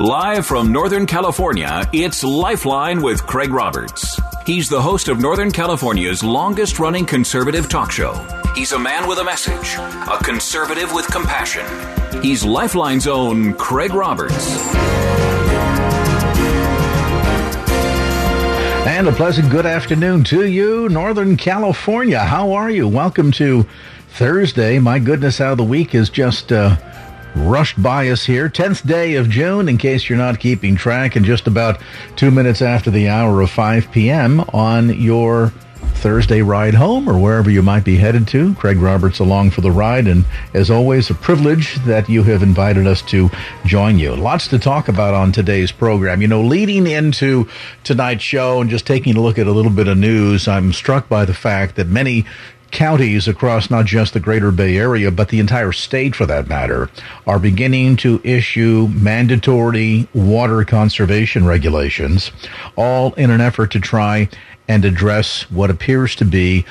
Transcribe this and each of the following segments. Live from Northern California, it's Lifeline with Craig Roberts. He's the host of Northern California's longest-running conservative talk show. He's a man with a message, a conservative with compassion. He's Lifeline's own Craig Roberts. And a pleasant good afternoon to you, Northern California. How are you? Welcome to Thursday. My goodness, how the week is just... rushed by us here. 10th day of June, in case you're not keeping track, and just about 2 minutes after the hour of 5 p.m. on your Thursday ride home or wherever you might be headed to. Craig Roberts along for the ride, and as always, a privilege that you have invited us to join you. Lots to talk about on today's program. You know, leading into tonight's show and just taking a look at a little bit of news, I'm struck by the fact that many counties across not just the greater Bay Area, but the entire state for that matter, are beginning to issue mandatory water conservation regulations, all in an effort to try and address what appears to be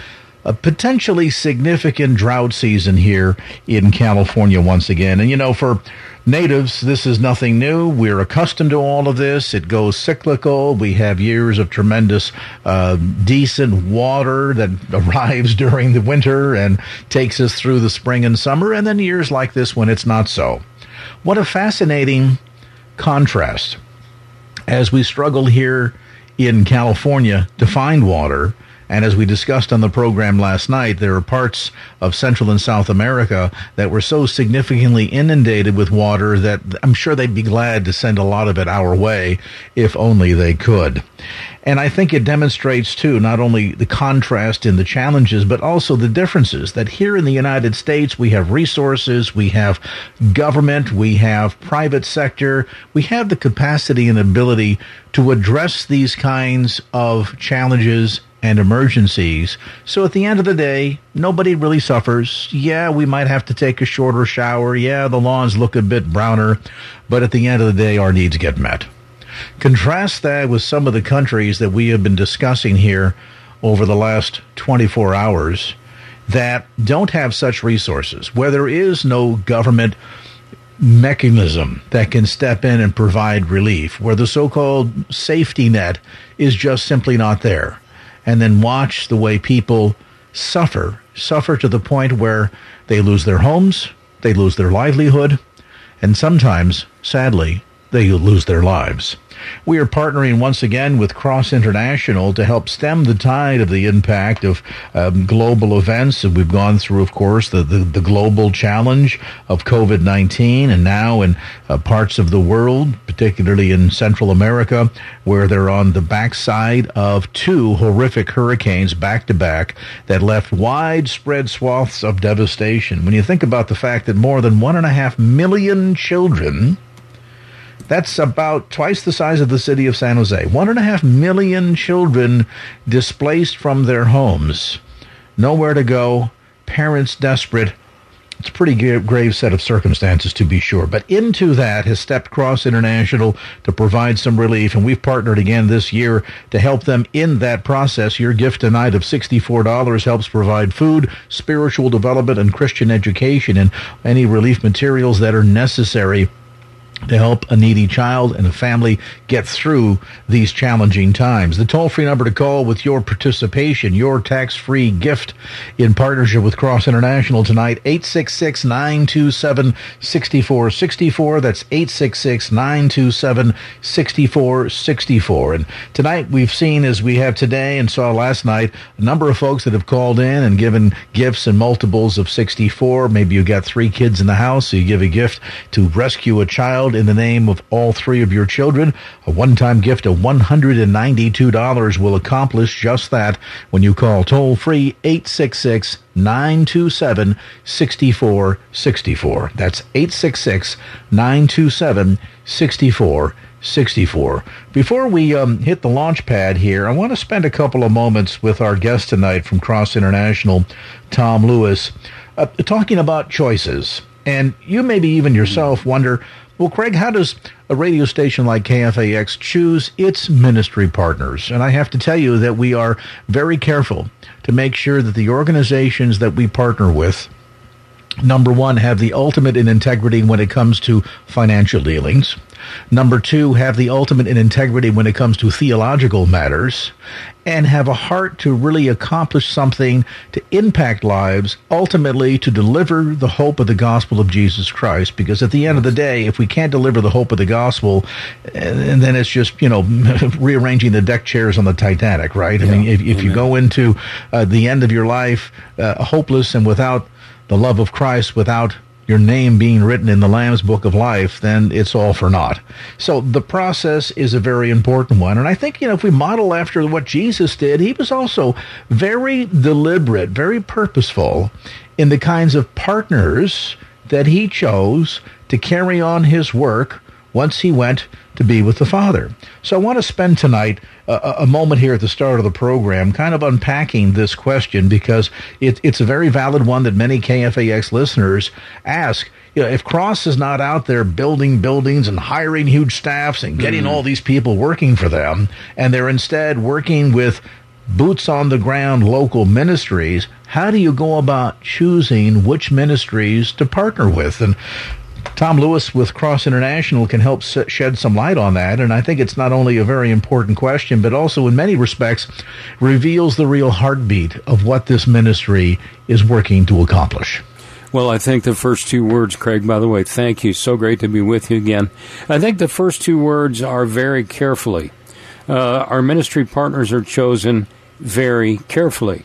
a potentially significant drought season here in California once again. And, you know, for natives, this is nothing new. We're accustomed to all of this. It goes cyclical. We have years of tremendous, decent water that arrives during the winter and takes us through the spring and summer, and then years like this when it's not so. What a fascinating contrast as we struggle here in California to find water. And as we discussed on the program last night, there are parts of Central and South America that were so significantly inundated with water that I'm sure they'd be glad to send a lot of it our way if only they could. And I think it demonstrates, too, not only the contrast in the challenges, but also the differences that here in the United States, we have resources, we have government, we have private sector, we have the capacity and ability to address these kinds of challenges and emergencies. So at the end of the day, nobody really suffers. Yeah, we might have to take a shorter shower. Yeah, the lawns look a bit browner. But at the end of the day, our needs get met. Contrast that with some of the countries that we have been discussing here over the last 24 hours that don't have such resources, where there is no government mechanism that can step in and provide relief, where the so-called safety net is just simply not there. And then watch the way people suffer to the point where they lose their homes, they lose their livelihood, and sometimes, sadly, they lose their lives. We are partnering once again with Cross International to help stem the tide of the impact of global events. We've gone through, of course, the global challenge of COVID-19, and now in parts of the world, particularly in Central America, where they're on the backside of two horrific hurricanes back-to-back that left widespread swaths of devastation. When you think about the fact that more than 1.5 million children... that's about twice the size of the city of San Jose. 1.5 million children displaced from their homes. Nowhere to go. Parents desperate. It's a pretty grave set of circumstances, to be sure. But into that has stepped Cross International to provide some relief. And we've partnered again this year to help them in that process. Your gift tonight of $64 helps provide food, spiritual development, and Christian education, and any relief materials that are necessary to help a needy child and a family get through these challenging times. The toll-free number to call with your participation, your tax-free gift in partnership with Cross International tonight, 866-927-6464. That's 866-927-6464. And tonight we've seen, as we have today and saw last night, a number of folks that have called in and given gifts in multiples of 64. Maybe you've got 3 kids in the house, so you give a gift to rescue a child out in the name of all three of your children. A one-time gift of $192 will accomplish just that when you call toll-free 866-927-6464. That's 866-927-6464. Before we hit the launch pad here, I want to spend a couple of moments with our guest tonight from Cross International, Tom Lewis, talking about choices. And you maybe even yourself wonder, well, Craig, how does a radio station like KFAX choose its ministry partners? And I have to tell you that we are very careful to make sure that the organizations that we partner with, number one, have the ultimate in integrity when it comes to financial dealings. Number two, have the ultimate in integrity when it comes to theological matters, and have a heart to really accomplish something to impact lives, ultimately to deliver the hope of the gospel of Jesus Christ. Because at the end of the day, if we can't deliver the hope of the gospel, and then it's just, you know, rearranging the deck chairs on the Titanic, right? Yeah. I mean, if you go into the end of your life hopeless and without the love of Christ, without your name being written in the Lamb's Book of Life, then it's all for naught. So the process is a very important one. And I think, you know, if we model after what Jesus did, he was also very deliberate, very purposeful in the kinds of partners that he chose to carry on his work once he went to be with the Father. So I want to spend tonight a moment here at the start of the program kind of unpacking this question, because it's a very valid one that many KFAX listeners ask. You know, if Cross is not out there building buildings and hiring huge staffs and getting all these people working for them, and they're instead working with boots on the ground local ministries, how do you go about choosing which ministries to partner with? And Tom Lewis with Cross International can help shed some light on that, and I think it's not only a very important question, but also in many respects reveals the real heartbeat of what this ministry is working to accomplish. Well, I think the first two words, Craig, by the way, thank you. So great to be with you again. I think the first two words are very carefully. Our ministry partners are chosen very carefully,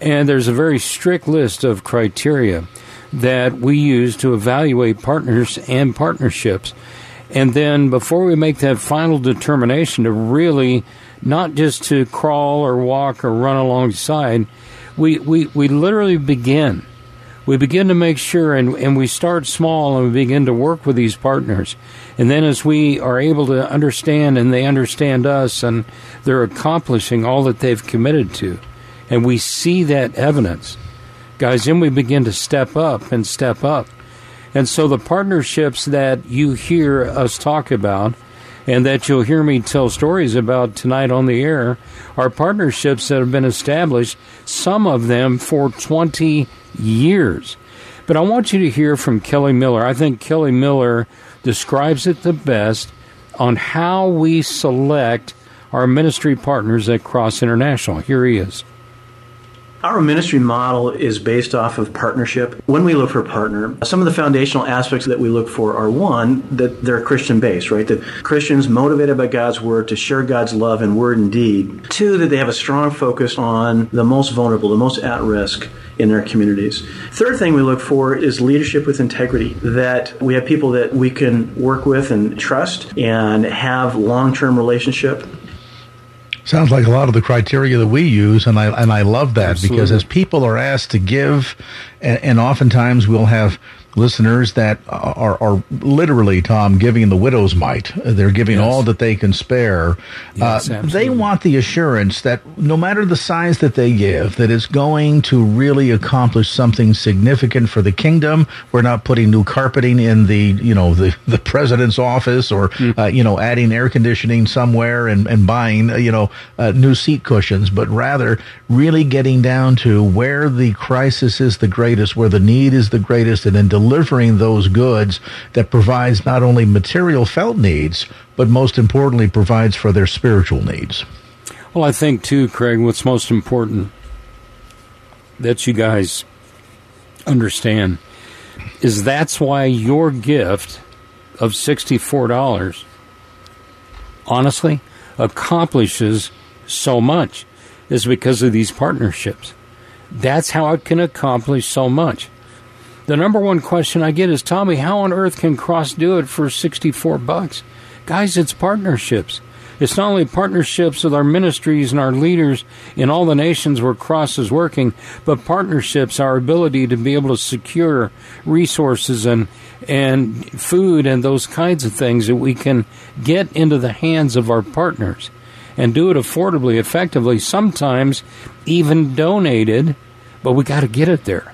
and there's a very strict list of criteria that we use to evaluate partners and partnerships. And then before we make that final determination to really not just to crawl or walk or run alongside, we literally begin. We begin to make sure, and we start small, and we begin to work with these partners. And then as we are able to understand, and they understand us, and they're accomplishing all that they've committed to, and we see that evidence, guys, then we begin to step up and step up. And so the partnerships that you hear us talk about and that you'll hear me tell stories about tonight on the air are partnerships that have been established, some of them for 20 years. But I want you to hear from Kelly Miller. I think Kelly Miller describes it the best on how we select our ministry partners at Cross International. Here he is. Our ministry model is based off of partnership. When we look for a partner, some of the foundational aspects that we look for are, one, that they're Christian-based, right? That Christians motivated by God's word to share God's love in word and deed. Two, that they have a strong focus on the most vulnerable, the most at risk in their communities. Third thing we look for is leadership with integrity, that we have people that we can work with and trust and have long-term relationship. Sounds like a lot of the criteria that we use, and I love that. Absolutely. Because as people are asked to give, and oftentimes we'll have listeners that are literally, Tom, giving the widow's mite. They're giving all that they can spare. Yes, they want the assurance that no matter the size that they give, that it's going to really accomplish something significant for the kingdom. We're not putting new carpeting in the president's office, or adding air conditioning somewhere and buying new seat cushions, but rather really getting down to where the crisis is the greatest, where the need is the greatest, and then delivering those goods that provides not only material felt needs, but most importantly provides for their spiritual needs. Well, I think too, Craig, what's most important that you guys understand is that's why your gift of $64 honestly accomplishes so much, is because of these partnerships. That's how it can accomplish so much. The number one question I get is, Tommy, how on earth can Cross do it for $64? Guys, it's partnerships. It's not only partnerships with our ministries and our leaders in all the nations where Cross is working, but partnerships, our ability to be able to secure resources and food and those kinds of things that we can get into the hands of our partners and do it affordably, effectively, sometimes even donated, but we got to get it there.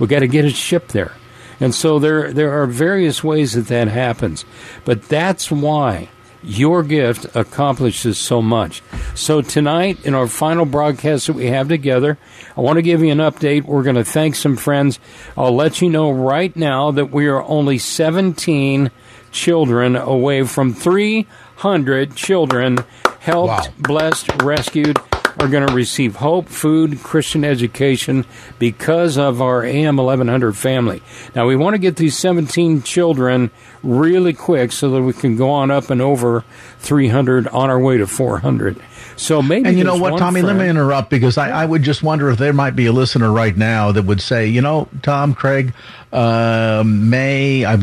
We got to get it shipped there. And so there are various ways that happens. But that's why your gift accomplishes so much. So tonight, in our final broadcast that we have together, I want to give you an update. We're going to thank some friends. I'll let you know right now that we are only 17 children away from 300 children helped, wow, blessed, rescued, are going to receive hope, food, Christian education because of our AM 1100 family. Now, we want to get these 17 children really quick so that we can go on up and over 300 on our way to 400. So maybe. And you know what, Tommy, friend, let me interrupt, because I would just wonder if there might be a listener right now that would say, you know, Tom, Craig, I've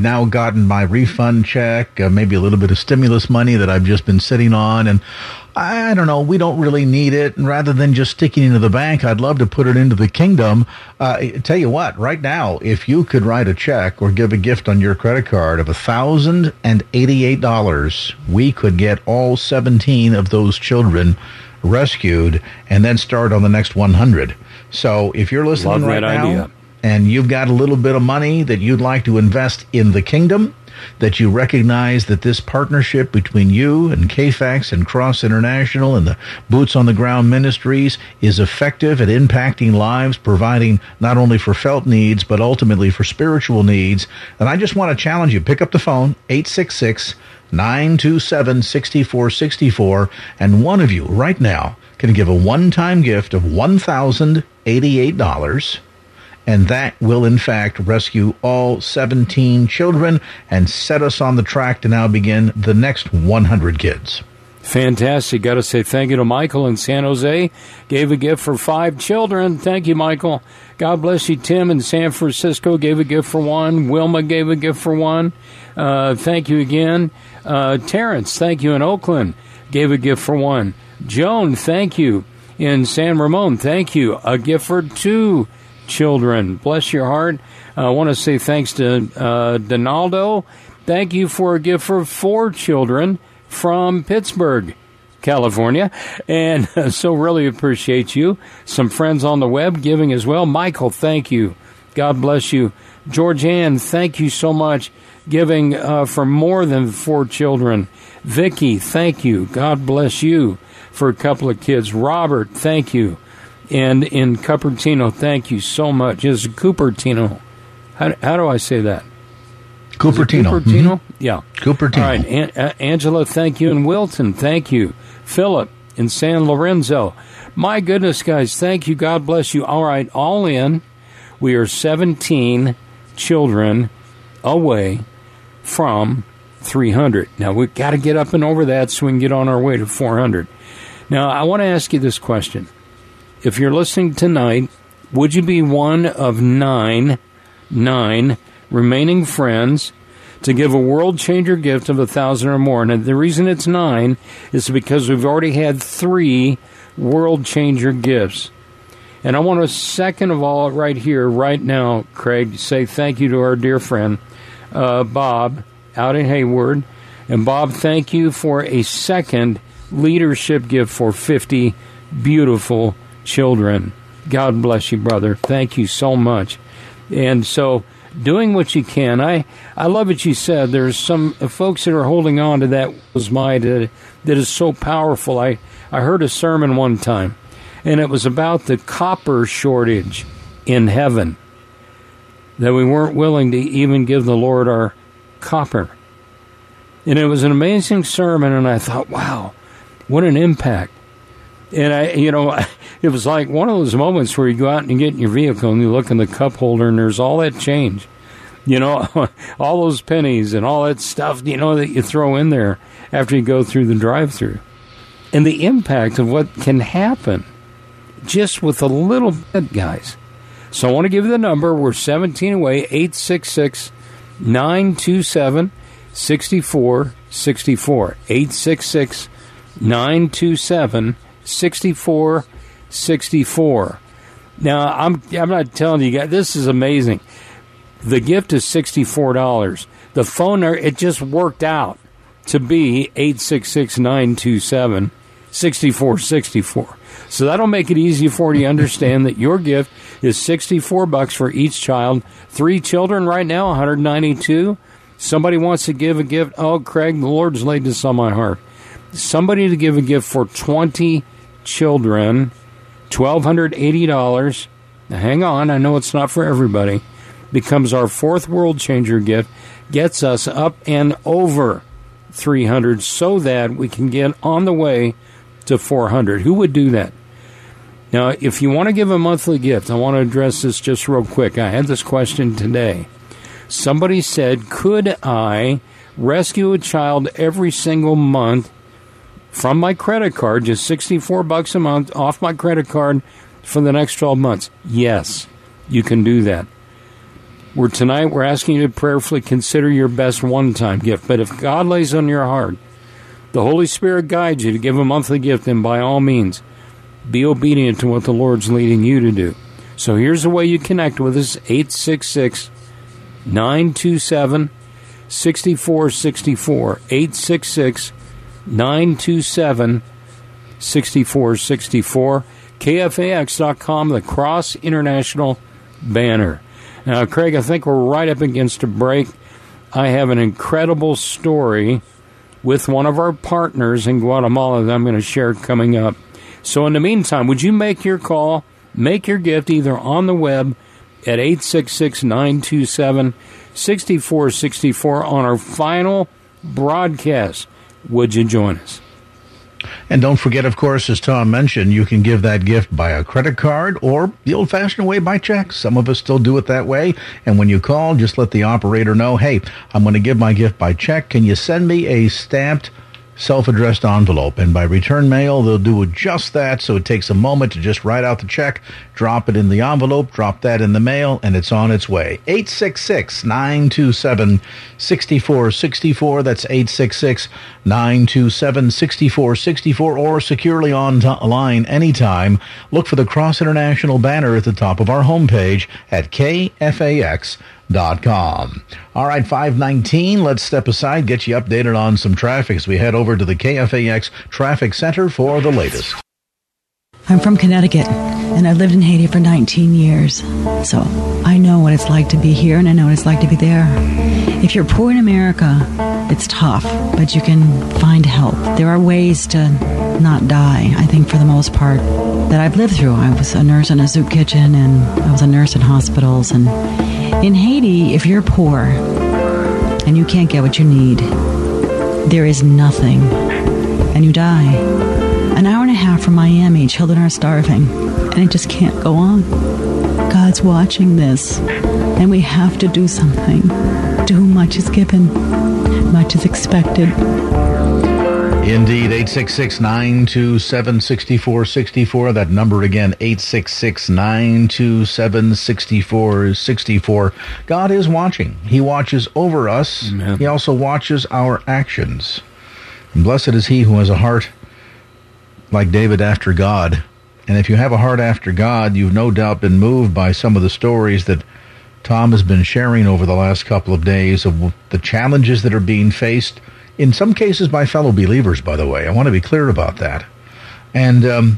now gotten my refund check, maybe a little bit of stimulus money that I've just been sitting on, and I don't know, we don't really need it. And rather than just sticking into the bank, I'd love to put it into the kingdom. Tell you what, right now, if you could write a check or give a gift on your credit card of $1,088, we could get all 17 of those children rescued and then start on the next 100. So if you're listening right now and you've got a little bit of money that you'd like to invest in the kingdom, that you recognize that this partnership between you and KFAX and Cross International and the Boots on the Ground Ministries is effective at impacting lives, providing not only for felt needs, but ultimately for spiritual needs. And I just want to challenge you. Pick up the phone, 866-927-6464, and one of you right now can give a one-time gift of $1,088. And that will, in fact, rescue all 17 children and set us on the track to now begin the next 100 kids. Fantastic. Got to say thank you to Michael in San Jose. Gave a gift for 5 children. Thank you, Michael. God bless you. Tim in San Francisco gave a gift for 1. Wilma gave a gift for 1. Thank you again. Terrence, thank you in Oakland, gave a gift for 1. Joan, thank you in San Ramon. Thank you. A gift for 2. Children, bless your heart. I want to say thanks to Donaldo. Thank you for a gift for 4 children from Pittsburgh, California. And so really appreciate you. Some friends on the web giving as well. Michael, thank you. God bless you. Georgianne, thank you so much. Giving for more than 4 children. Vicky, thank you. God bless you for a couple of kids. Robert, thank you. And in Cupertino, thank you so much. It's Cupertino. How do I say that? Cupertino. Cupertino? Mm-hmm. Yeah. Cupertino. All right. Angela, thank you. And Wilton, thank you. Philip in San Lorenzo. My goodness, guys, thank you. God bless you. All right. All in, we are 17 children away from 300. Now, we've got to get up and over that so we can get on our way to 400. Now, I want to ask you this question. If you're listening tonight, would you be one of nine remaining friends to give a world changer gift of 1,000 or more? And the reason it's 9 is because we've already had 3 world changer gifts. And I want to, second of all, right here, right now, Craig, say thank you to our dear friend, Bob, out in Hayward. And Bob, thank you for a second leadership gift for 50 beautiful children. God bless you, brother. Thank you so much. And so, doing what you can. I love what you said. There's some folks that are holding on to that was my that is so powerful. I heard a sermon one time, and it was about the copper shortage in heaven, that we weren't willing to even give the Lord our copper. And it was an amazing sermon, and I thought, wow, what an impact. And it was like one of those moments where you go out and you get in your vehicle and you look in the cup holder and there's all that change, all those pennies and all that stuff, that you throw in there after you go through the drive-through. And the impact of what can happen just with a little bit, guys. So I want to give you the number. We're 17 away, 866-927-6464, 866-927-6464. Now, I'm not telling you guys, this is amazing. The gift is $64. The phone, it just worked out to be 866-927-6464. So that'll make it easy for you to understand that your gift is $64 for each child. 3 children right now, $192. Somebody wants to give a gift. Oh, Craig, the Lord's laid this on my heart. Somebody to give a gift for 20 children, $1,280. Now, hang on, I know it's not for everybody. Becomes our 4th World Changer gift, gets us up and over 300 so that we can get on the way to 400. Who would do that? Now, if you want to give a monthly gift, I want to address this just real quick. I had this question today. Somebody said, could I rescue a child every single month from my credit card, just $64 a month off my credit card for the next 12 months? Yes, you can do that. Tonight we're asking you to prayerfully consider your best one-time gift. But if God lays on your heart, the Holy Spirit guides you to give a monthly gift, then by all means, be obedient to what the Lord's leading you to do. So here's the way you connect with us, 866-927-6464, 866-927-6464, KFAX.com, the Cross International banner. Now, Craig, I think we're right up against a break. I have an incredible story with one of our partners in Guatemala that I'm going to share coming up. So in the meantime, would you make your call, make your gift either on the web at 866-927-6464 on our final broadcast. Would you join us? And don't forget, of course, as Tom mentioned, you can give that gift by a credit card or the old-fashioned way by check. Some of us still do it that way. And when you call, just let the operator know, hey, I'm going to give my gift by check. Can you send me a stamped, self-addressed envelope? And by return mail, they'll do just that. So it takes a moment to just write out the check, drop it in the envelope, drop that in the mail, and it's on its way. 866-927-6464. That's 866-927-6464, or securely online anytime. Look for the Cross International banner at the top of our homepage at KFAX.com. All right, 519, let's step aside, get you updated on some traffic as we head over to the KFAX Traffic Center for the latest. I'm from Connecticut, and I've lived in Haiti for 19 years, so I know what it's like to be here, and I know what it's like to be there. If you're poor in America, it's tough, but you can find help. There are ways to not die, I think, for the most part, that I've lived through. I was a nurse in a soup kitchen, and I was a nurse in hospitals, and in Haiti, if you're poor and you can't get what you need, there is nothing, and you die. An hour and a half from Miami, children are starving, and it just can't go on. God's watching this, and we have to do something. To whom much is given, much is expected. Indeed, 866-927-6464. That number again, 866-927-6464. God is watching. He watches over us. Amen. He also watches our actions. And blessed is he who has a heart like David after God. And if you have a heart after God, you've no doubt been moved by some of the stories that Tom has been sharing over the last couple of days of the challenges that are being faced, in some cases by fellow believers, by the way. I want to be clear about that. And the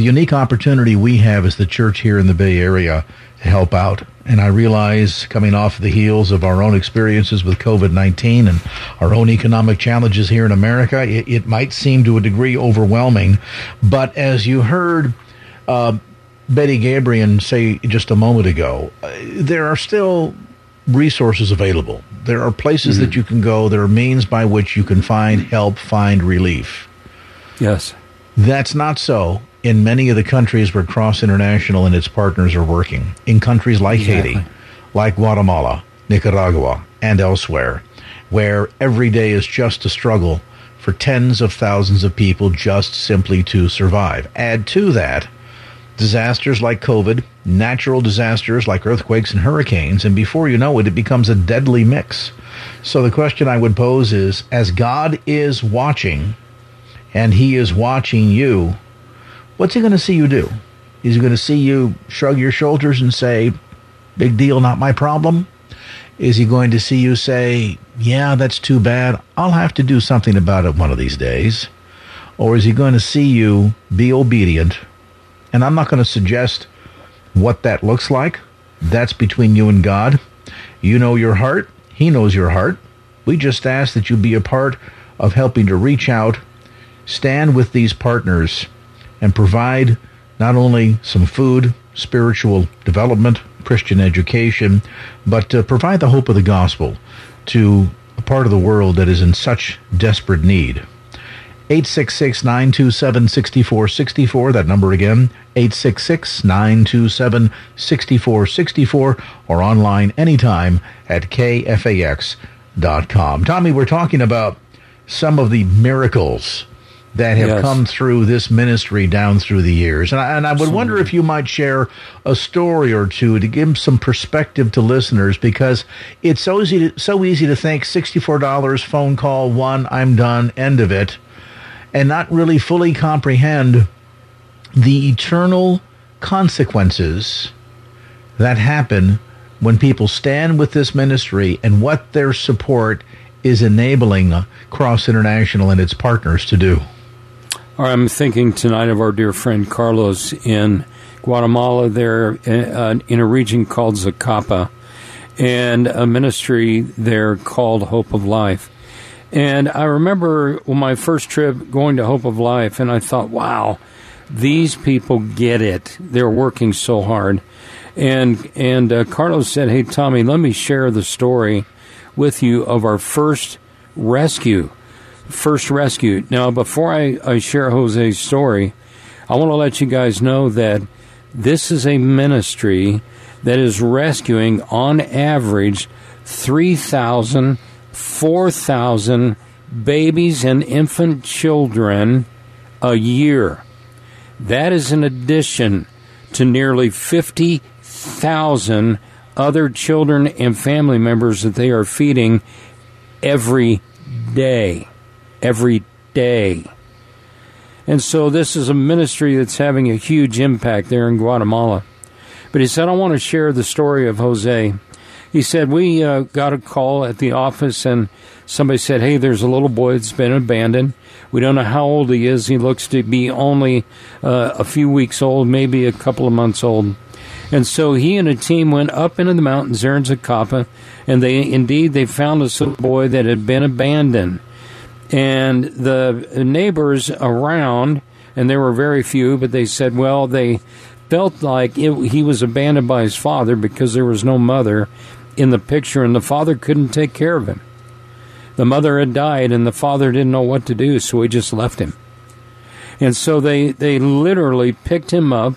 unique opportunity we have as the church here in the Bay Area to help out. And I realize, coming off the heels of our own experiences with COVID-19 and our own economic challenges here in America, it might seem to a degree overwhelming. But as you heard Betty Gabriel say just a moment ago, there are still resources available. There are places that you can go. There are means by which you can find help, find relief. Yes. That's not so in many of the countries where Cross International and its partners are working, in countries like Haiti, like Guatemala, Nicaragua, and elsewhere, where every day is just a struggle for tens of thousands of people just simply to survive. Add to that disasters like COVID, natural disasters like earthquakes and hurricanes, and before you know it, it becomes a deadly mix. So the question I would pose is, as God is watching, and he is watching you, what's he going to see you do? Is he going to see you shrug your shoulders and say, big deal, not my problem? Is he going to see you say, yeah, that's too bad, I'll have to do something about it one of these days? Or is he going to see you be obedient? And I'm not going to suggest what that looks like. That's between you and God. You know your heart. He knows your heart. We just ask that you be a part of helping to reach out, stand with these partners, and provide not only some food, spiritual development, Christian education, but to provide the hope of the gospel to a part of the world that is in such desperate need. 866-927-6464, that number again, 866-927-6464, or online anytime at KFAX.com. Tommy, we're talking about some of the miracles that have come through this ministry down through the years. And I would wonder if you might share a story or two to give some perspective to listeners, because it's so easy to think $64, phone call, one, I'm done, end of it, and not really fully comprehend the eternal consequences that happen when people stand with this ministry and what their support is enabling Cross International and its partners to do. I'm thinking tonight of our dear friend Carlos in Guatemala there in a region called Zacapa, and a ministry there called Hope of Life. And I remember on my first trip going to Hope of Life, and I thought, wow, these people get it. They're working so hard. And Carlos said, hey, Tommy, let me share the story with you of our first rescue. Now, before I share Jose's story, I want to let you guys know that this is a ministry that is rescuing, on average, 3,000, 4,000 babies and infant children a year. That is in addition to nearly 50,000 other children and family members that they are feeding every day. Every day. And so this is a ministry that's having a huge impact there in Guatemala. But he said, I want to share the story of Jose. He said, we got a call at the office, and somebody said, hey, there's a little boy that's been abandoned. We don't know how old he is. He looks to be only a few weeks old, maybe a couple of months old. And so he and a team went up into the mountains there in Zacapa, and they found this little boy that had been abandoned. And the neighbors around, and there were very few, but they said, well, they felt like he was abandoned by his father because there was no mother in the picture, and the father couldn't take care of him. The mother had died, and the father didn't know what to do, so he just left him. And so they literally picked him up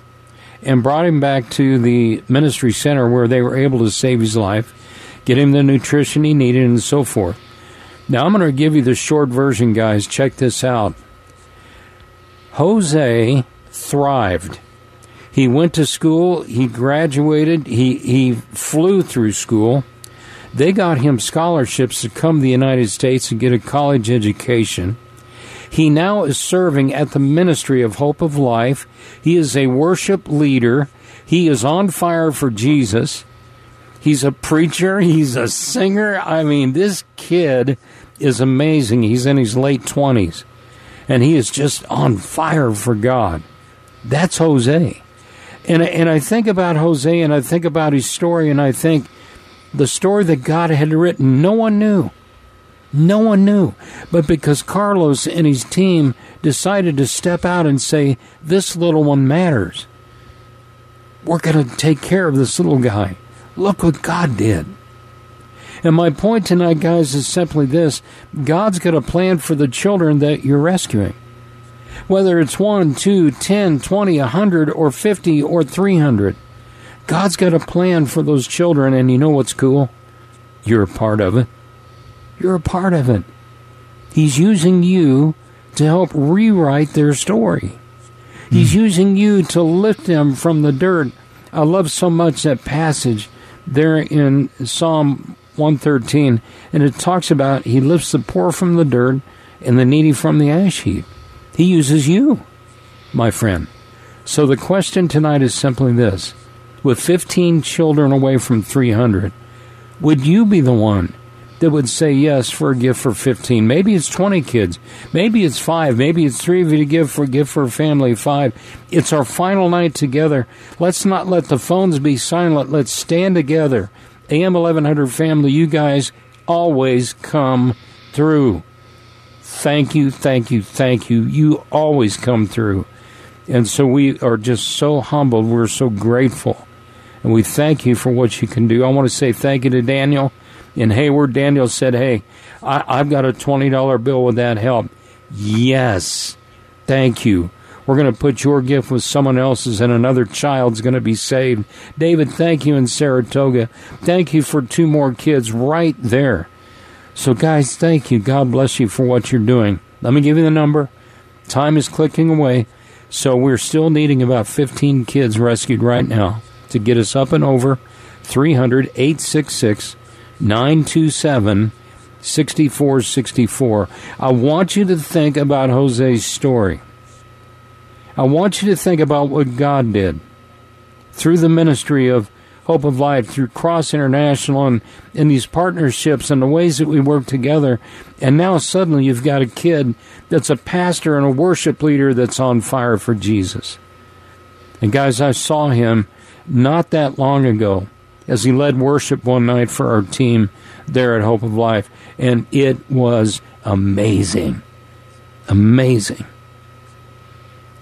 and brought him back to the ministry center, where they were able to save his life, get him the nutrition he needed, and so forth. Now, I'm going to give you the short version, guys. Check this out. Jose thrived. He went to school. He graduated. He flew through school. They got him scholarships to come to the United States and get a college education. He now is serving at the Ministry of Hope of Life. He is a worship leader. He is on fire for Jesus. He's a preacher. He's a singer. I mean, this kid is amazing. He's in his late 20s, and he is just on fire for God. That's Jose. And I think about Jose, and I think about his story, and I think the story that God had written, no one knew. No one knew, but because Carlos and his team decided to step out and say, this little one matters. We're going to take care of this little guy. Look what God did. And my point tonight, guys, is simply this. God's got a plan for the children that you're rescuing. Whether it's 1, 2, 10, 20, 100, or 50, or 300, God's got a plan for those children, and you know what's cool? You're a part of it. You're a part of it. He's using you to help rewrite their story. He's using you to lift them from the dirt. I love so much that passage there in Psalm 113, and it talks about he lifts the poor from the dirt and the needy from the ash heap. He uses you, my friend. So the question tonight is simply this. With 15 children away from 300, would you be the one that would say yes for a gift for 15? Maybe it's 20 kids. Maybe it's 5. Maybe it's 3 of you to give for a family of 5. It's our final night together. Let's not let the phones be silent. Let's stand together. AM 1100 family, you guys always come through. Thank you, thank you, thank you. You always come through. And so we are just so humbled. We're so grateful. And we thank you for what you can do. I want to say thank you to Daniel. In Hayward, Daniel said, hey, I've got a $20 bill. Would that help? Yes. Thank you. We're going to put your gift with someone else's, and another child's going to be saved. David, thank you in Saratoga. Thank you for 2 more kids right there. So, guys, thank you. God bless you for what you're doing. Let me give you the number. Time is clicking away. So we're still needing about 15 kids rescued right now to get us up and over 300, 866 927-6464. I want you to think about Jose's story. I want you to think about what God did through the ministry of Hope of Life, through Cross International, and in these partnerships and the ways that we work together. And now suddenly you've got a kid that's a pastor and a worship leader that's on fire for Jesus. And guys, I saw him not that long ago as he led worship one night for our team there at Hope of Life. And it was amazing. Amazing.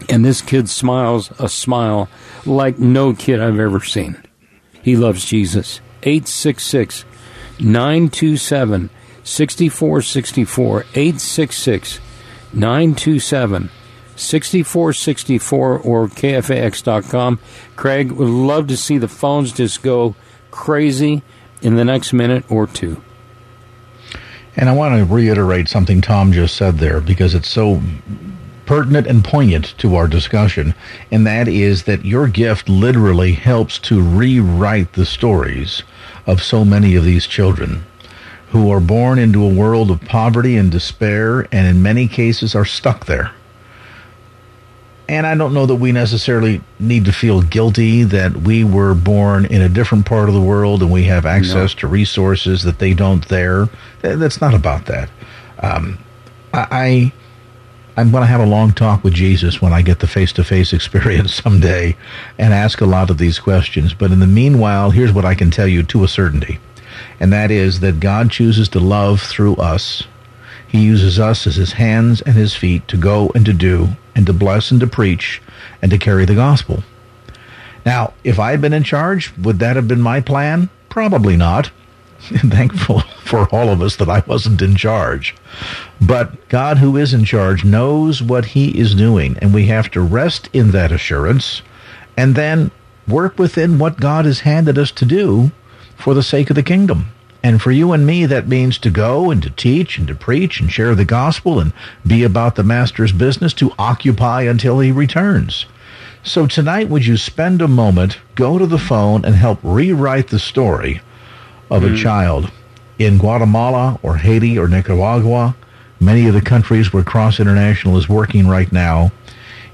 And this kid smiles a smile like no kid I've ever seen. He loves Jesus. 866-927-6464. 866-927-6464. 6464 or KFAX.com. Craig, would love to see the phones just go crazy in the next minute or two. And I want to reiterate something Tom just said there, because it's so pertinent and poignant to our discussion, and that is that your gift literally helps to rewrite the stories of so many of these children who are born into a world of poverty and despair, and in many cases are stuck there. And I don't know that we necessarily need to feel guilty that we were born in a different part of the world and we have access to resources that they don't there. That's not about that. I'm going to have a long talk with Jesus when I get the face-to-face experience someday and ask a lot of these questions. But in the meanwhile, here's what I can tell you to a certainty, and that is that God chooses to love through us. He uses us as his hands and his feet to go and to do and to bless and to preach and to carry the gospel. Now, if I had been in charge, would that have been my plan? Probably not. I'm thankful for all of us that I wasn't in charge. But God, who is in charge, knows what he is doing, and we have to rest in that assurance and then work within what God has handed us to do for the sake of the kingdom. And for you and me, that means to go and to teach and to preach and share the gospel and be about the master's business, to occupy until he returns. So tonight, would you spend a moment, go to the phone, and help rewrite the story of a child in Guatemala or Haiti or Nicaragua, many of the countries where Cross International is working right now?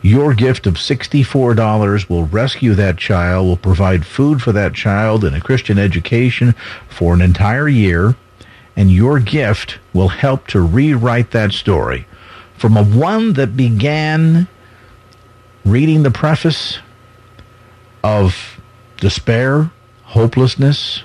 Your gift of $64 will rescue that child, will provide food for that child and a Christian education for an entire year, and your gift will help to rewrite that story from a one that began reading the preface of despair, hopelessness,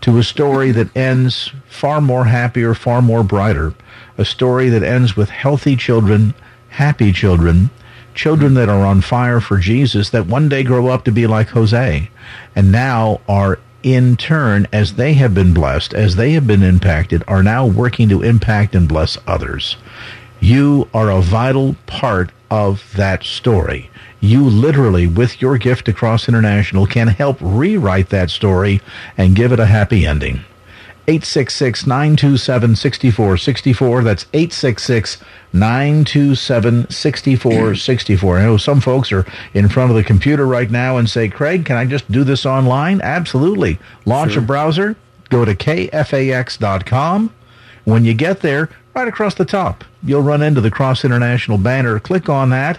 to a story that ends far more happier, far more brighter, a story that ends with healthy children, happy children, children that are on fire for Jesus, that one day grow up to be like Jose, and now are in turn, as they have been blessed, as they have been impacted, are now working to impact and bless others. You are a vital part of that story. You literally, with your gift to Cross International, can help rewrite that story and give it a happy ending. 866-927-6464. That's 866-927-6464. I know some folks are in front of the computer right now and say, Craig, can I just do this online? Absolutely. Launch a browser. Go to KFAX.com. When you get there, right across the top, you'll run into the Cross International banner. Click on that,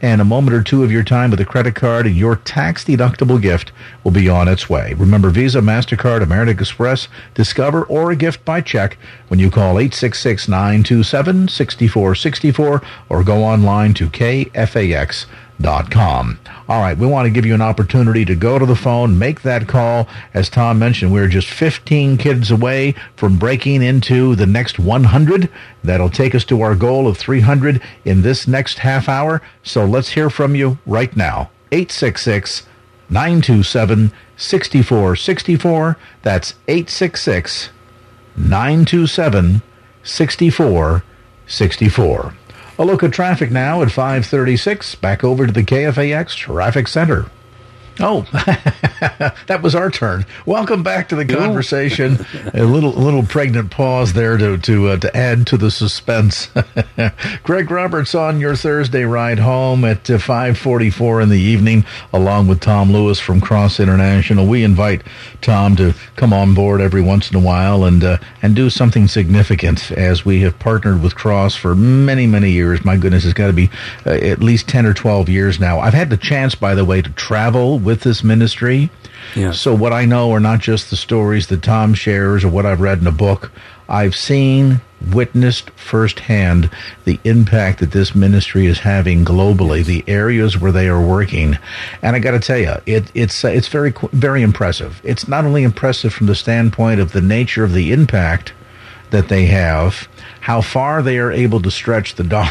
and a moment or two of your time with a credit card and your tax-deductible gift will be on its way. Remember, Visa, MasterCard, American Express, Discover, or a gift by check when you call 866-927-6464 or go online to KFAX.com. All right, we want to give you an opportunity to go to the phone, make that call. As Tom mentioned, we're just 15 kids away from breaking into the next 100. That'll take us to our goal of 300 in this next half hour. So let's hear from you right now. 866-927-6464. That's 866-927-6464. A look at traffic now at 5:36. Back over to the KFAX Traffic Center. Oh, that was our turn. Welcome back to the conversation. A little pregnant pause there to add to the suspense. Craig Roberts on your Thursday ride home at 5:44 in the evening, along with Tom Lewis from Cross International. We invite Tom to come on board every once in a while and do something significant, as we have partnered with Cross for many, many years. My goodness, it's got to be at least 10 or 12 years now. I've had the chance, by the way, to travel with this ministry. Yeah. So what I know are not just the stories that Tom shares or what I've read in a book. I've seen, witnessed firsthand the impact that this ministry is having globally, the areas where they are working. And I got to tell you, it's very, very impressive. It's not only impressive from the standpoint of the nature of the impact that they have, how far they are able to stretch the dollar.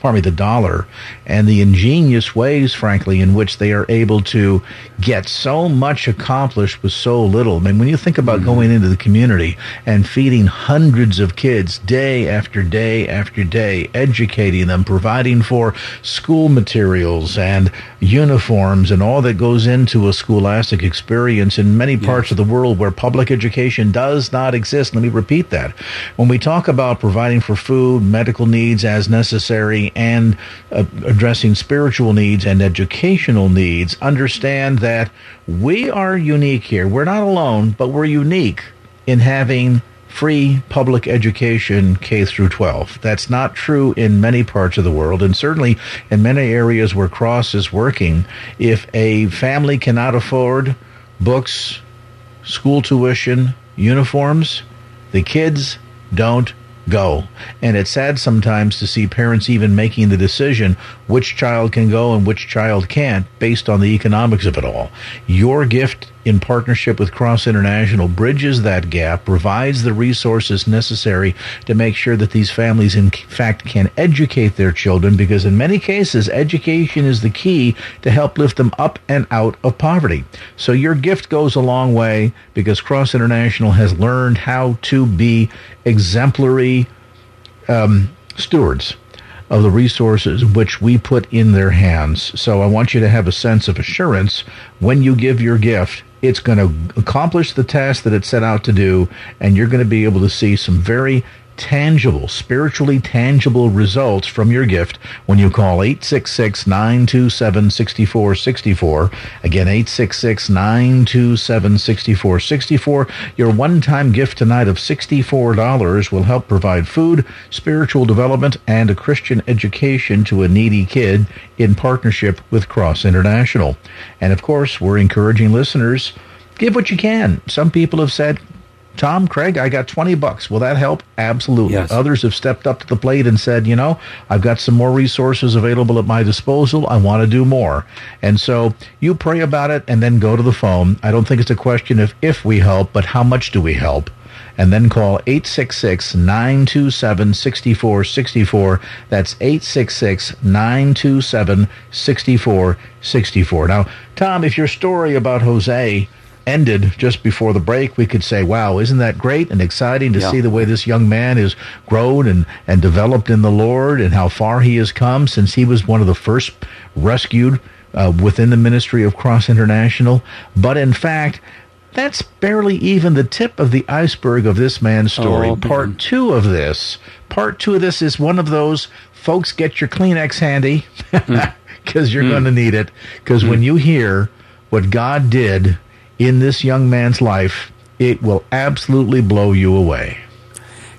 Pardon me, the dollar, and the ingenious ways, frankly, in which they are able to get so much accomplished with so little. I mean, when you think about going into the community and feeding hundreds of kids day after day after day, educating them, providing for school materials and uniforms and all that goes into a scholastic experience in many parts of the world where public education does not exist. Let me repeat that. When we talk about providing for food, medical needs as necessary, and addressing spiritual needs and educational needs, understand that we are unique here. We're not alone, but we're unique in having free public education K through 12. That's not true in many parts of the world, and certainly in many areas where Cross is working. If a family cannot afford books, school tuition, uniforms, the kids don't go. And it's sad sometimes to see parents even making the decision which child can go and which child can't based on the economics of it all. Your gift in partnership with Cross International bridges that gap, provides the resources necessary to make sure that these families, in fact, can educate their children, because in many cases, education is the key to help lift them up and out of poverty. So your gift goes a long way, because Cross International has learned how to be exemplary stewards of the resources which we put in their hands. So I want you to have a sense of assurance when you give your gift. It's going to accomplish the task that it set out to do, and you're going to be able to see some very tangible, spiritually tangible results from your gift when you call 866-927-6464. Again, 866-927-6464. Your one-time gift tonight of $64 will help provide food, spiritual development, and a Christian education to a needy kid in partnership with Cross International. And of course, we're encouraging listeners, give what you can. Some people have said, Tom, Craig, I got $20. Will that help? Absolutely. Yes. Others have stepped up to the plate and said, you know, I've got some more resources available at my disposal. I want to do more. And so you pray about it and then go to the phone. I don't think it's a question of if we help, but how much do we help? And then call 866-927-6464. That's 866-927-6464. Now, Tom, if your story about Jose ended just before the break, we could say, wow, isn't that great and exciting to see the way this young man has grown and developed in the Lord, and how far he has come since he was one of the first rescued within the ministry of Cross International. But in fact, That's barely even the tip of the iceberg of this man's story. Part two of this is one of those, folks, get your Kleenex handy because you're going to need it. Because when you hear what God did in this young man's life, it will absolutely blow you away.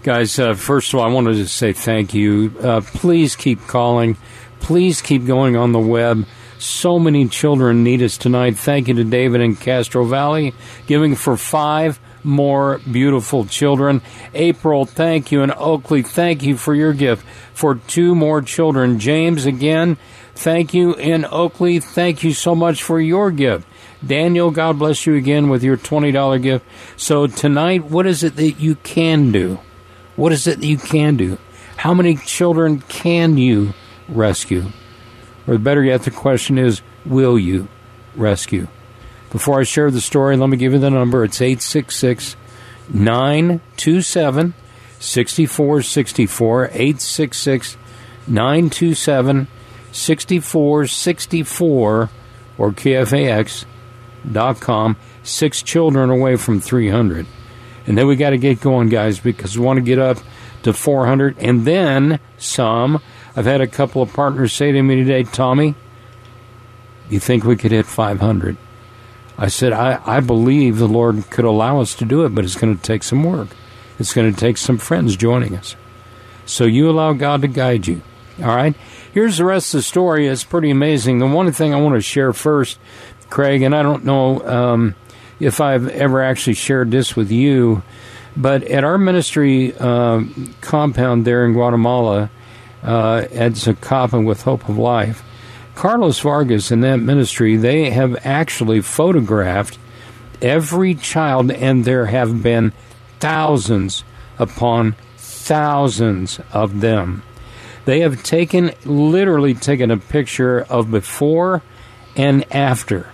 Guys, first of all, I wanted to say thank you. Please keep calling. Please keep going on the web. So many children need us tonight. Thank you to David in Castro Valley, giving for 5 more beautiful children. April, thank you. And Oakley, thank you for your gift for 2 more children. James, again, thank you. And Oakley, thank you so much for your gift. Daniel, God bless you again with your $20 gift. So tonight, what is it that you can do? What is it that you can do? How many children can you rescue? Or better yet, the question is, will you rescue? Before I share the story, let me give you the number. It's 866-927-6464, 866-927-6464, or KFAX.com, 6 children away from 300. And then we got to get going, guys, because we want to get up to 400 and then some. I've had a couple of partners say to me today, Tommy, you think we could hit 500? I said, I believe the Lord could allow us to do it, but it's going to take some work. It's going to take some friends joining us. So you allow God to guide you. All right? Here's the rest of the story. It's pretty amazing. The one thing I want to share first, Craig, and I don't know if I've ever actually shared this with you, but at our ministry compound there in Guatemala, at Zacapa with Hope of Life, Carlos Vargas and that ministry, they have actually photographed every child, and there have been thousands upon thousands of them. They have literally taken a picture of before and after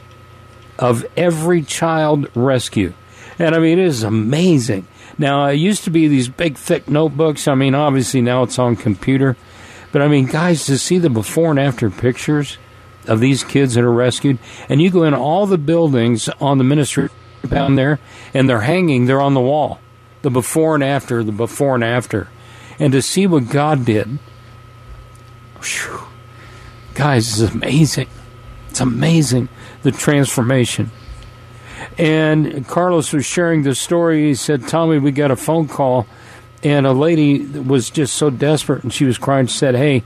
of every child rescue. And I mean, it is amazing. Now, it used to be these big, thick notebooks. I mean, obviously now it's on computer. But, I mean, guys, to see the before and after pictures of these kids that are rescued, and you go in all the buildings on the ministry down there, and they're hanging, they're on the wall, the before and after. And to see what God did, whew, guys, it's amazing. It's amazing, the transformation. And Carlos was sharing the story. He said, Tommy, we got a phone call. And a lady was just so desperate, and she was crying. She said, hey,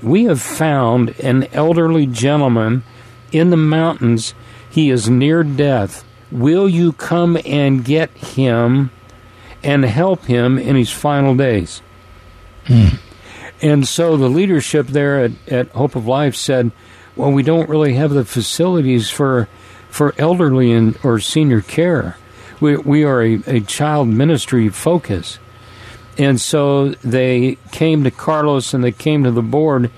we have found an elderly gentleman in the mountains. He is near death. Will you come and get him and help him in his final days? And so the leadership there at Hope of Life said, well, we don't really have the facilities for elderly or senior care. We are a child ministry focus. And so they came to Carlos and they came to the board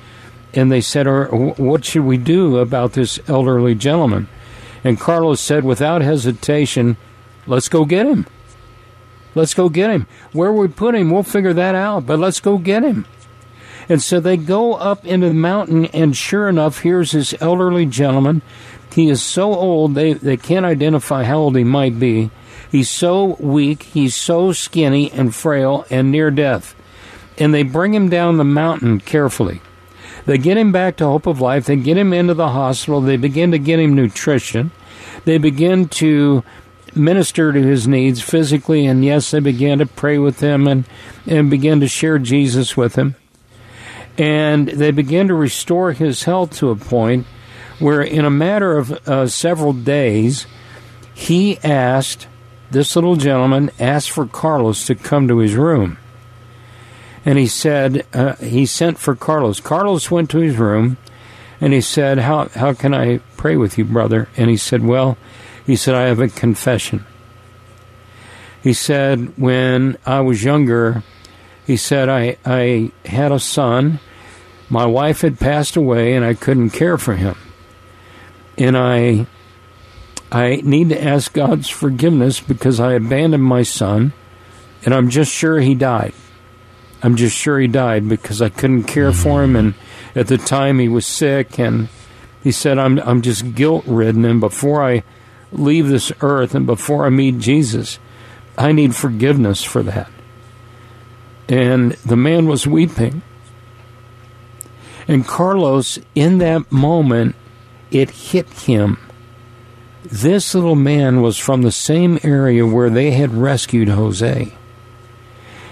and they said, what should we do about this elderly gentleman? And Carlos said, without hesitation, let's go get him. Let's go get him. Where we put him, we'll figure that out, but let's go get him. And so they go up into the mountain, and sure enough, here's this elderly gentleman. He is so old, they can't identify how old he might be. He's so weak, he's so skinny and frail and near death. And they bring him down the mountain carefully. They get him back to Hope of Life. They get him into the hospital. They begin to get him nutrition. They begin to minister to his needs physically. And yes, they began to pray with him and begin to share Jesus with him. And they begin to restore his health to a point where in a matter of several days, this little gentleman asked for Carlos to come to his room. And he said, he sent for Carlos. Carlos went to his room, and he said, how can I pray with you, brother? And he said, I have a confession. He said, when I was younger, he said, I had a son. My wife had passed away, and I couldn't care for him. And I need to ask God's forgiveness because I abandoned my son, and I'm just sure he died. I'm just sure he died because I couldn't care for him, and at the time he was sick, and he said, I'm just guilt-ridden, and before I leave this earth and before I meet Jesus, I need forgiveness for that. And the man was weeping. And Carlos, in that moment, it hit him. This little man was from the same area where they had rescued Jose.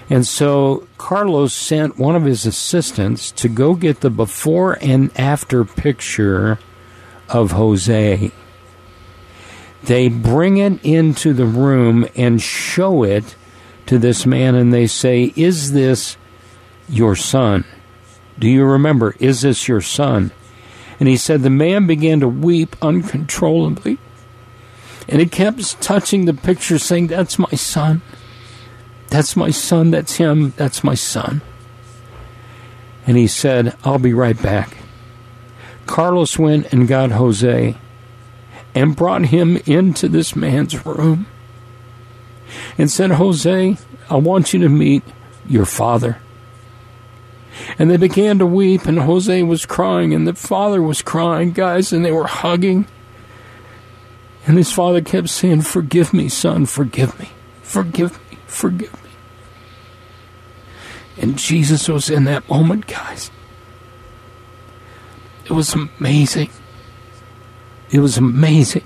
And so Carlos sent one of his assistants to go get the before and after picture of Jose. They bring it into the room and show it to this man, and they say, "Is this your son? Do you remember? Is this your son?" And he said the man began to weep uncontrollably, and he kept touching the picture saying, "That's my son. That's my son. That's him. That's my son." And he said, "I'll be right back." Carlos went and got Jose and brought him into this man's room and said, "Jose, I want you to meet your father." And they began to weep, and Jose was crying, and the father was crying, guys, and they were hugging. And his father kept saying, "Forgive me, son, forgive me, forgive me, forgive me." And Jesus was in that moment, guys. It was amazing. It was amazing.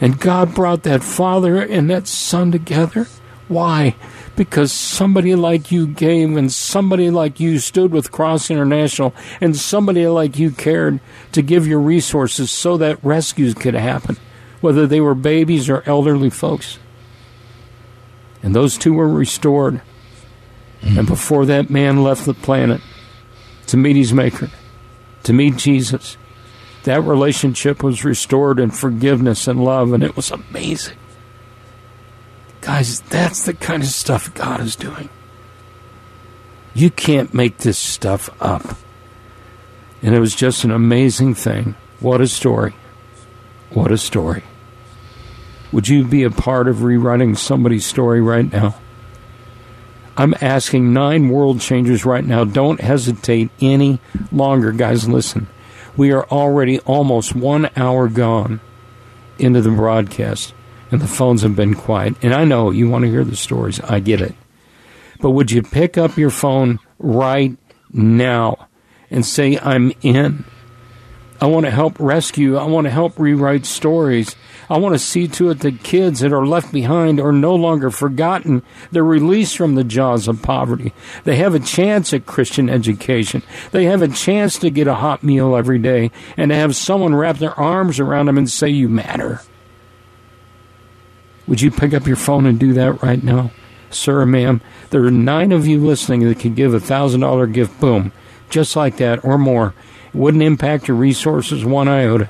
And God brought that father and that son together. Why? Because somebody like you gave, and somebody like you stood with Cross International, and somebody like you cared to give your resources so that rescues could happen, whether they were babies or elderly folks. And those two were restored. And before that man left the planet to meet his maker, to meet Jesus, that relationship was restored in forgiveness and love, and it was amazing. Guys, that's the kind of stuff God is doing. You can't make this stuff up. And it was just an amazing thing. What a story. What a story. Would you be a part of rewriting somebody's story right now? I'm asking 9 world changers right now. Don't hesitate any longer. Guys, listen. We are already almost 1 hour gone into the broadcast. And the phones have been quiet. And I know you want to hear the stories. I get it. But would you pick up your phone right now and say, "I'm in. I want to help rescue. I want to help rewrite stories. I want to see to it that kids that are left behind are no longer forgotten. They're released from the jaws of poverty. They have a chance at Christian education. They have a chance to get a hot meal every day and to have someone wrap their arms around them and say, 'You matter.'" Would you pick up your phone and do that right now? Sir, ma'am, there are 9 of you listening that could give a $1,000 gift, boom, just like that or more. It wouldn't impact your resources one iota.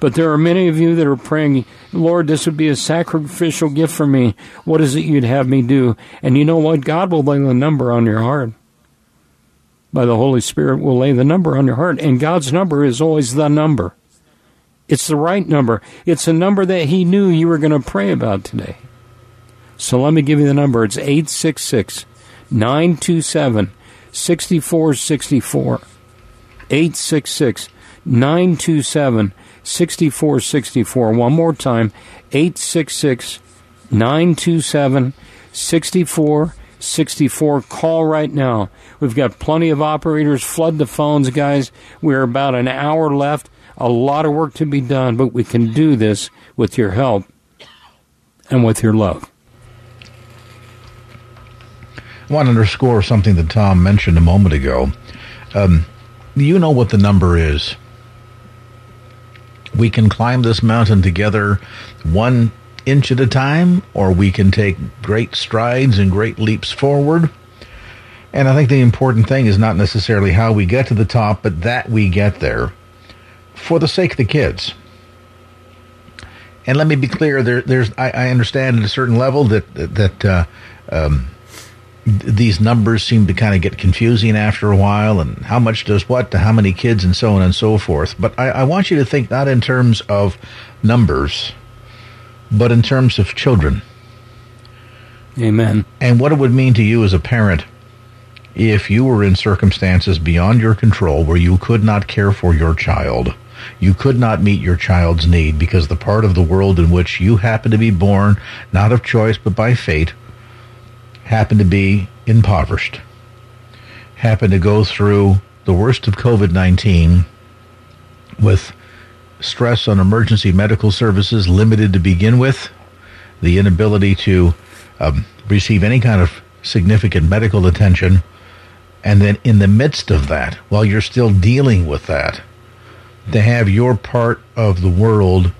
But there are many of you that are praying, "Lord, this would be a sacrificial gift for me. What is it you'd have me do?" And you know what? God will lay the number on your heart. By the Holy Spirit will lay the number on your heart. And God's number is always the number. It's the right number. It's a number that he knew you were going to pray about today. So let me give you the number. It's 866-927-6464. 866-927-6464. One more time. 866-927-6464. Call right now. We've got plenty of operators. Flood the phones, guys. We're about an hour left. A lot of work to be done, but we can do this with your help and with your love. I want to underscore something that Tom mentioned a moment ago. You know what the number is. We can climb this mountain together 1 inch at a time, or we can take great strides and great leaps forward. And I think the important thing is not necessarily how we get to the top, but that we get there. For the sake of the kids. And let me be clear, I understand at a certain level that these numbers seem to kind of get confusing after a while, and how much does what to how many kids and so on and so forth. But I want you to think not in terms of numbers, but in terms of children. Amen. And what it would mean to you as a parent if you were in circumstances beyond your control where you could not care for your child. you could not meet your child's need because the part of the world in which you happen to be born, not of choice but by fate, happened to be impoverished, happened to go through the worst of COVID-19 with stress on emergency medical services, limited to begin with, the inability to receive any kind of significant medical attention, and then in the midst of that, while you're still dealing with that, to have your part of the world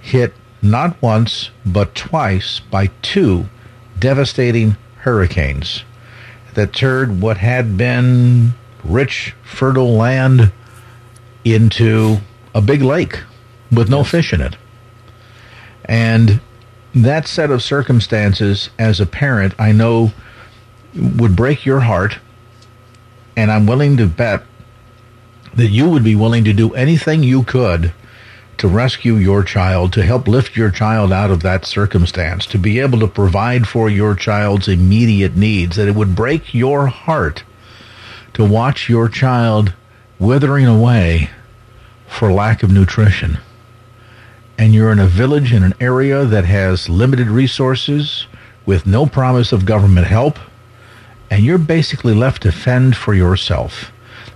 hit not once but twice by two devastating hurricanes that turned what had been rich, fertile land into a big lake with no fish in it. And that set of circumstances, as a parent, I know would break your heart, and I'm willing to bet that you would be willing to do anything you could to rescue your child, to help lift your child out of that circumstance, to be able to provide for your child's immediate needs, that it would break your heart to watch your child withering away for lack of nutrition. And you're in a village in an area that has limited resources with no promise of government help, and you're basically left to fend for yourself,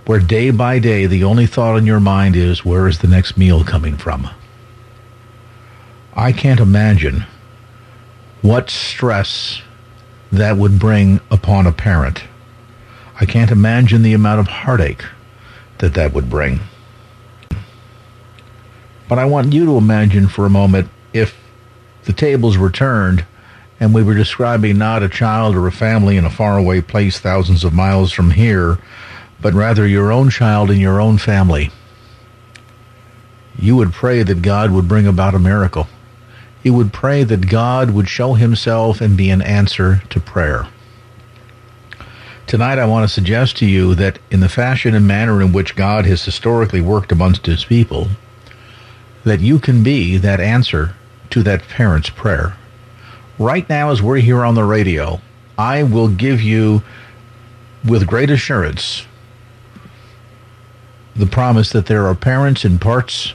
where day by day the only thought in your mind is, where is the next meal coming from? I can't imagine what stress that would bring upon a parent. I can't imagine the amount of heartache that that would bring. But I want you to imagine for a moment if the tables were turned and we were describing not a child or a family in a faraway place thousands of miles from here, but rather your own child and your own family. You would pray that God would bring about a miracle. You would pray that God would show himself and be an answer to prayer. Tonight I want to suggest to you that in the fashion and manner in which God has historically worked amongst his people, that you can be that answer to that parent's prayer. Right now, as we're here on the radio, I will give you, with great assurance, the promise that there are parents in parts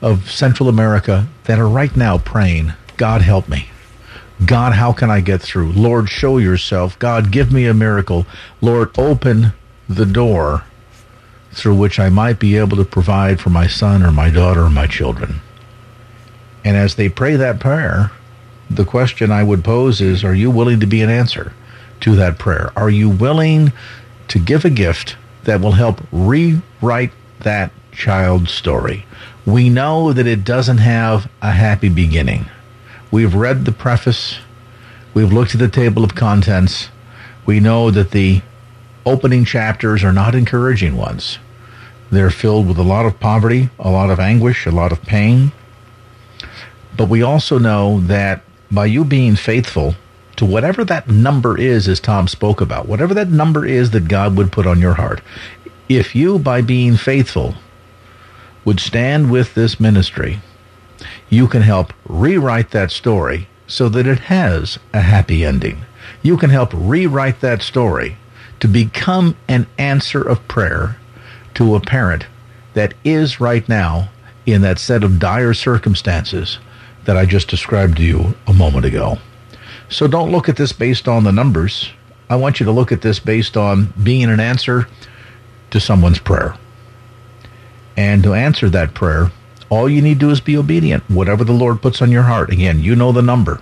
of Central America that are right now praying, God help me. God, how can I get through? Lord, show yourself. God, give me a miracle. Lord, open the door through which I might be able to provide for my son or my daughter or my children. And as they pray that prayer, the question I would pose is, are you willing to be an answer to that prayer? Are you willing to give a gift that will help rewrite that child's story? We know that it doesn't have a happy beginning. We've read the preface. We've looked at the table of contents. We know that the opening chapters are not encouraging ones. They're filled with a lot of poverty, a lot of anguish, a lot of pain. But we also know that by you being faithful to whatever that number is, as Tom spoke about, whatever that number is that God would put on your heart, if you, by being faithful, would stand with this ministry, you can help rewrite that story so that it has a happy ending. You can help rewrite that story to become an answer of prayer to a parent that is right now in that set of dire circumstances that I just described to you a moment ago. So don't look at this based on the numbers. I want you to look at this based on being an answer to someone's prayer. And to answer that prayer, all you need to do is be obedient, whatever the Lord puts on your heart. Again, you know the number.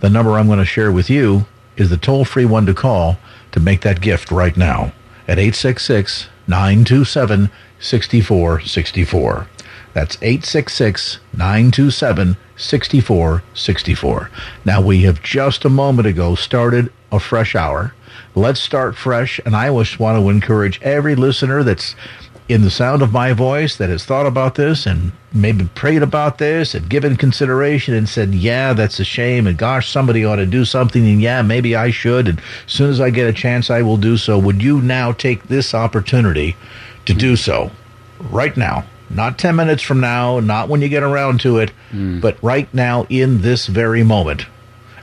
The number I'm going to share with you is the toll-free one to call to make that gift right now at 866-927-6464. That's 866-927-6464. Now, we have just a moment ago started a fresh hour. Let's start fresh, and I just want to encourage every listener that's in the sound of my voice that has thought about this and maybe prayed about this and given consideration and said, yeah, that's a shame, and gosh, somebody ought to do something, and yeah, maybe I should, and as soon as I get a chance, I will do so. Would you now take this opportunity to do so right now? Not 10 minutes from now, not when you get around to it, but right now in this very moment,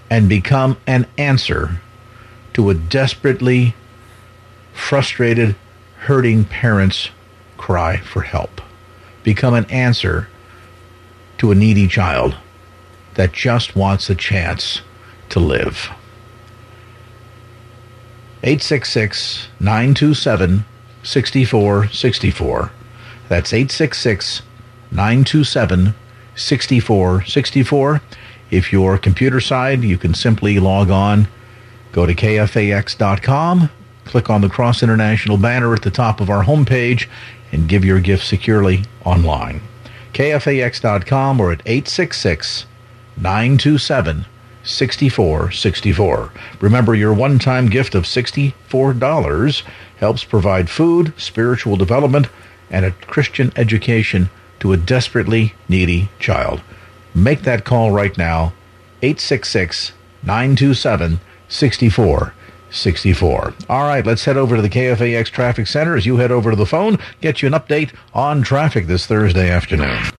and become an answer to a desperately frustrated, hurting parent's cry for help. become an answer to a needy child that just wants a chance to live. 866-927-6464. That's 866-927-6464. If you're computer side, you can simply log on, go to KFAX.com, click on the Cross International banner at the top of our homepage, and give your gift securely online. KFAX.com or at 866-927-6464. Remember, your one-time gift of $64 helps provide food, spiritual development, and a Christian education to a desperately needy child. Make that call right now, 866-927-6464. All right, let's head over to the KFAX Traffic Center. As you head over to the phone, get you an update on traffic this Thursday afternoon.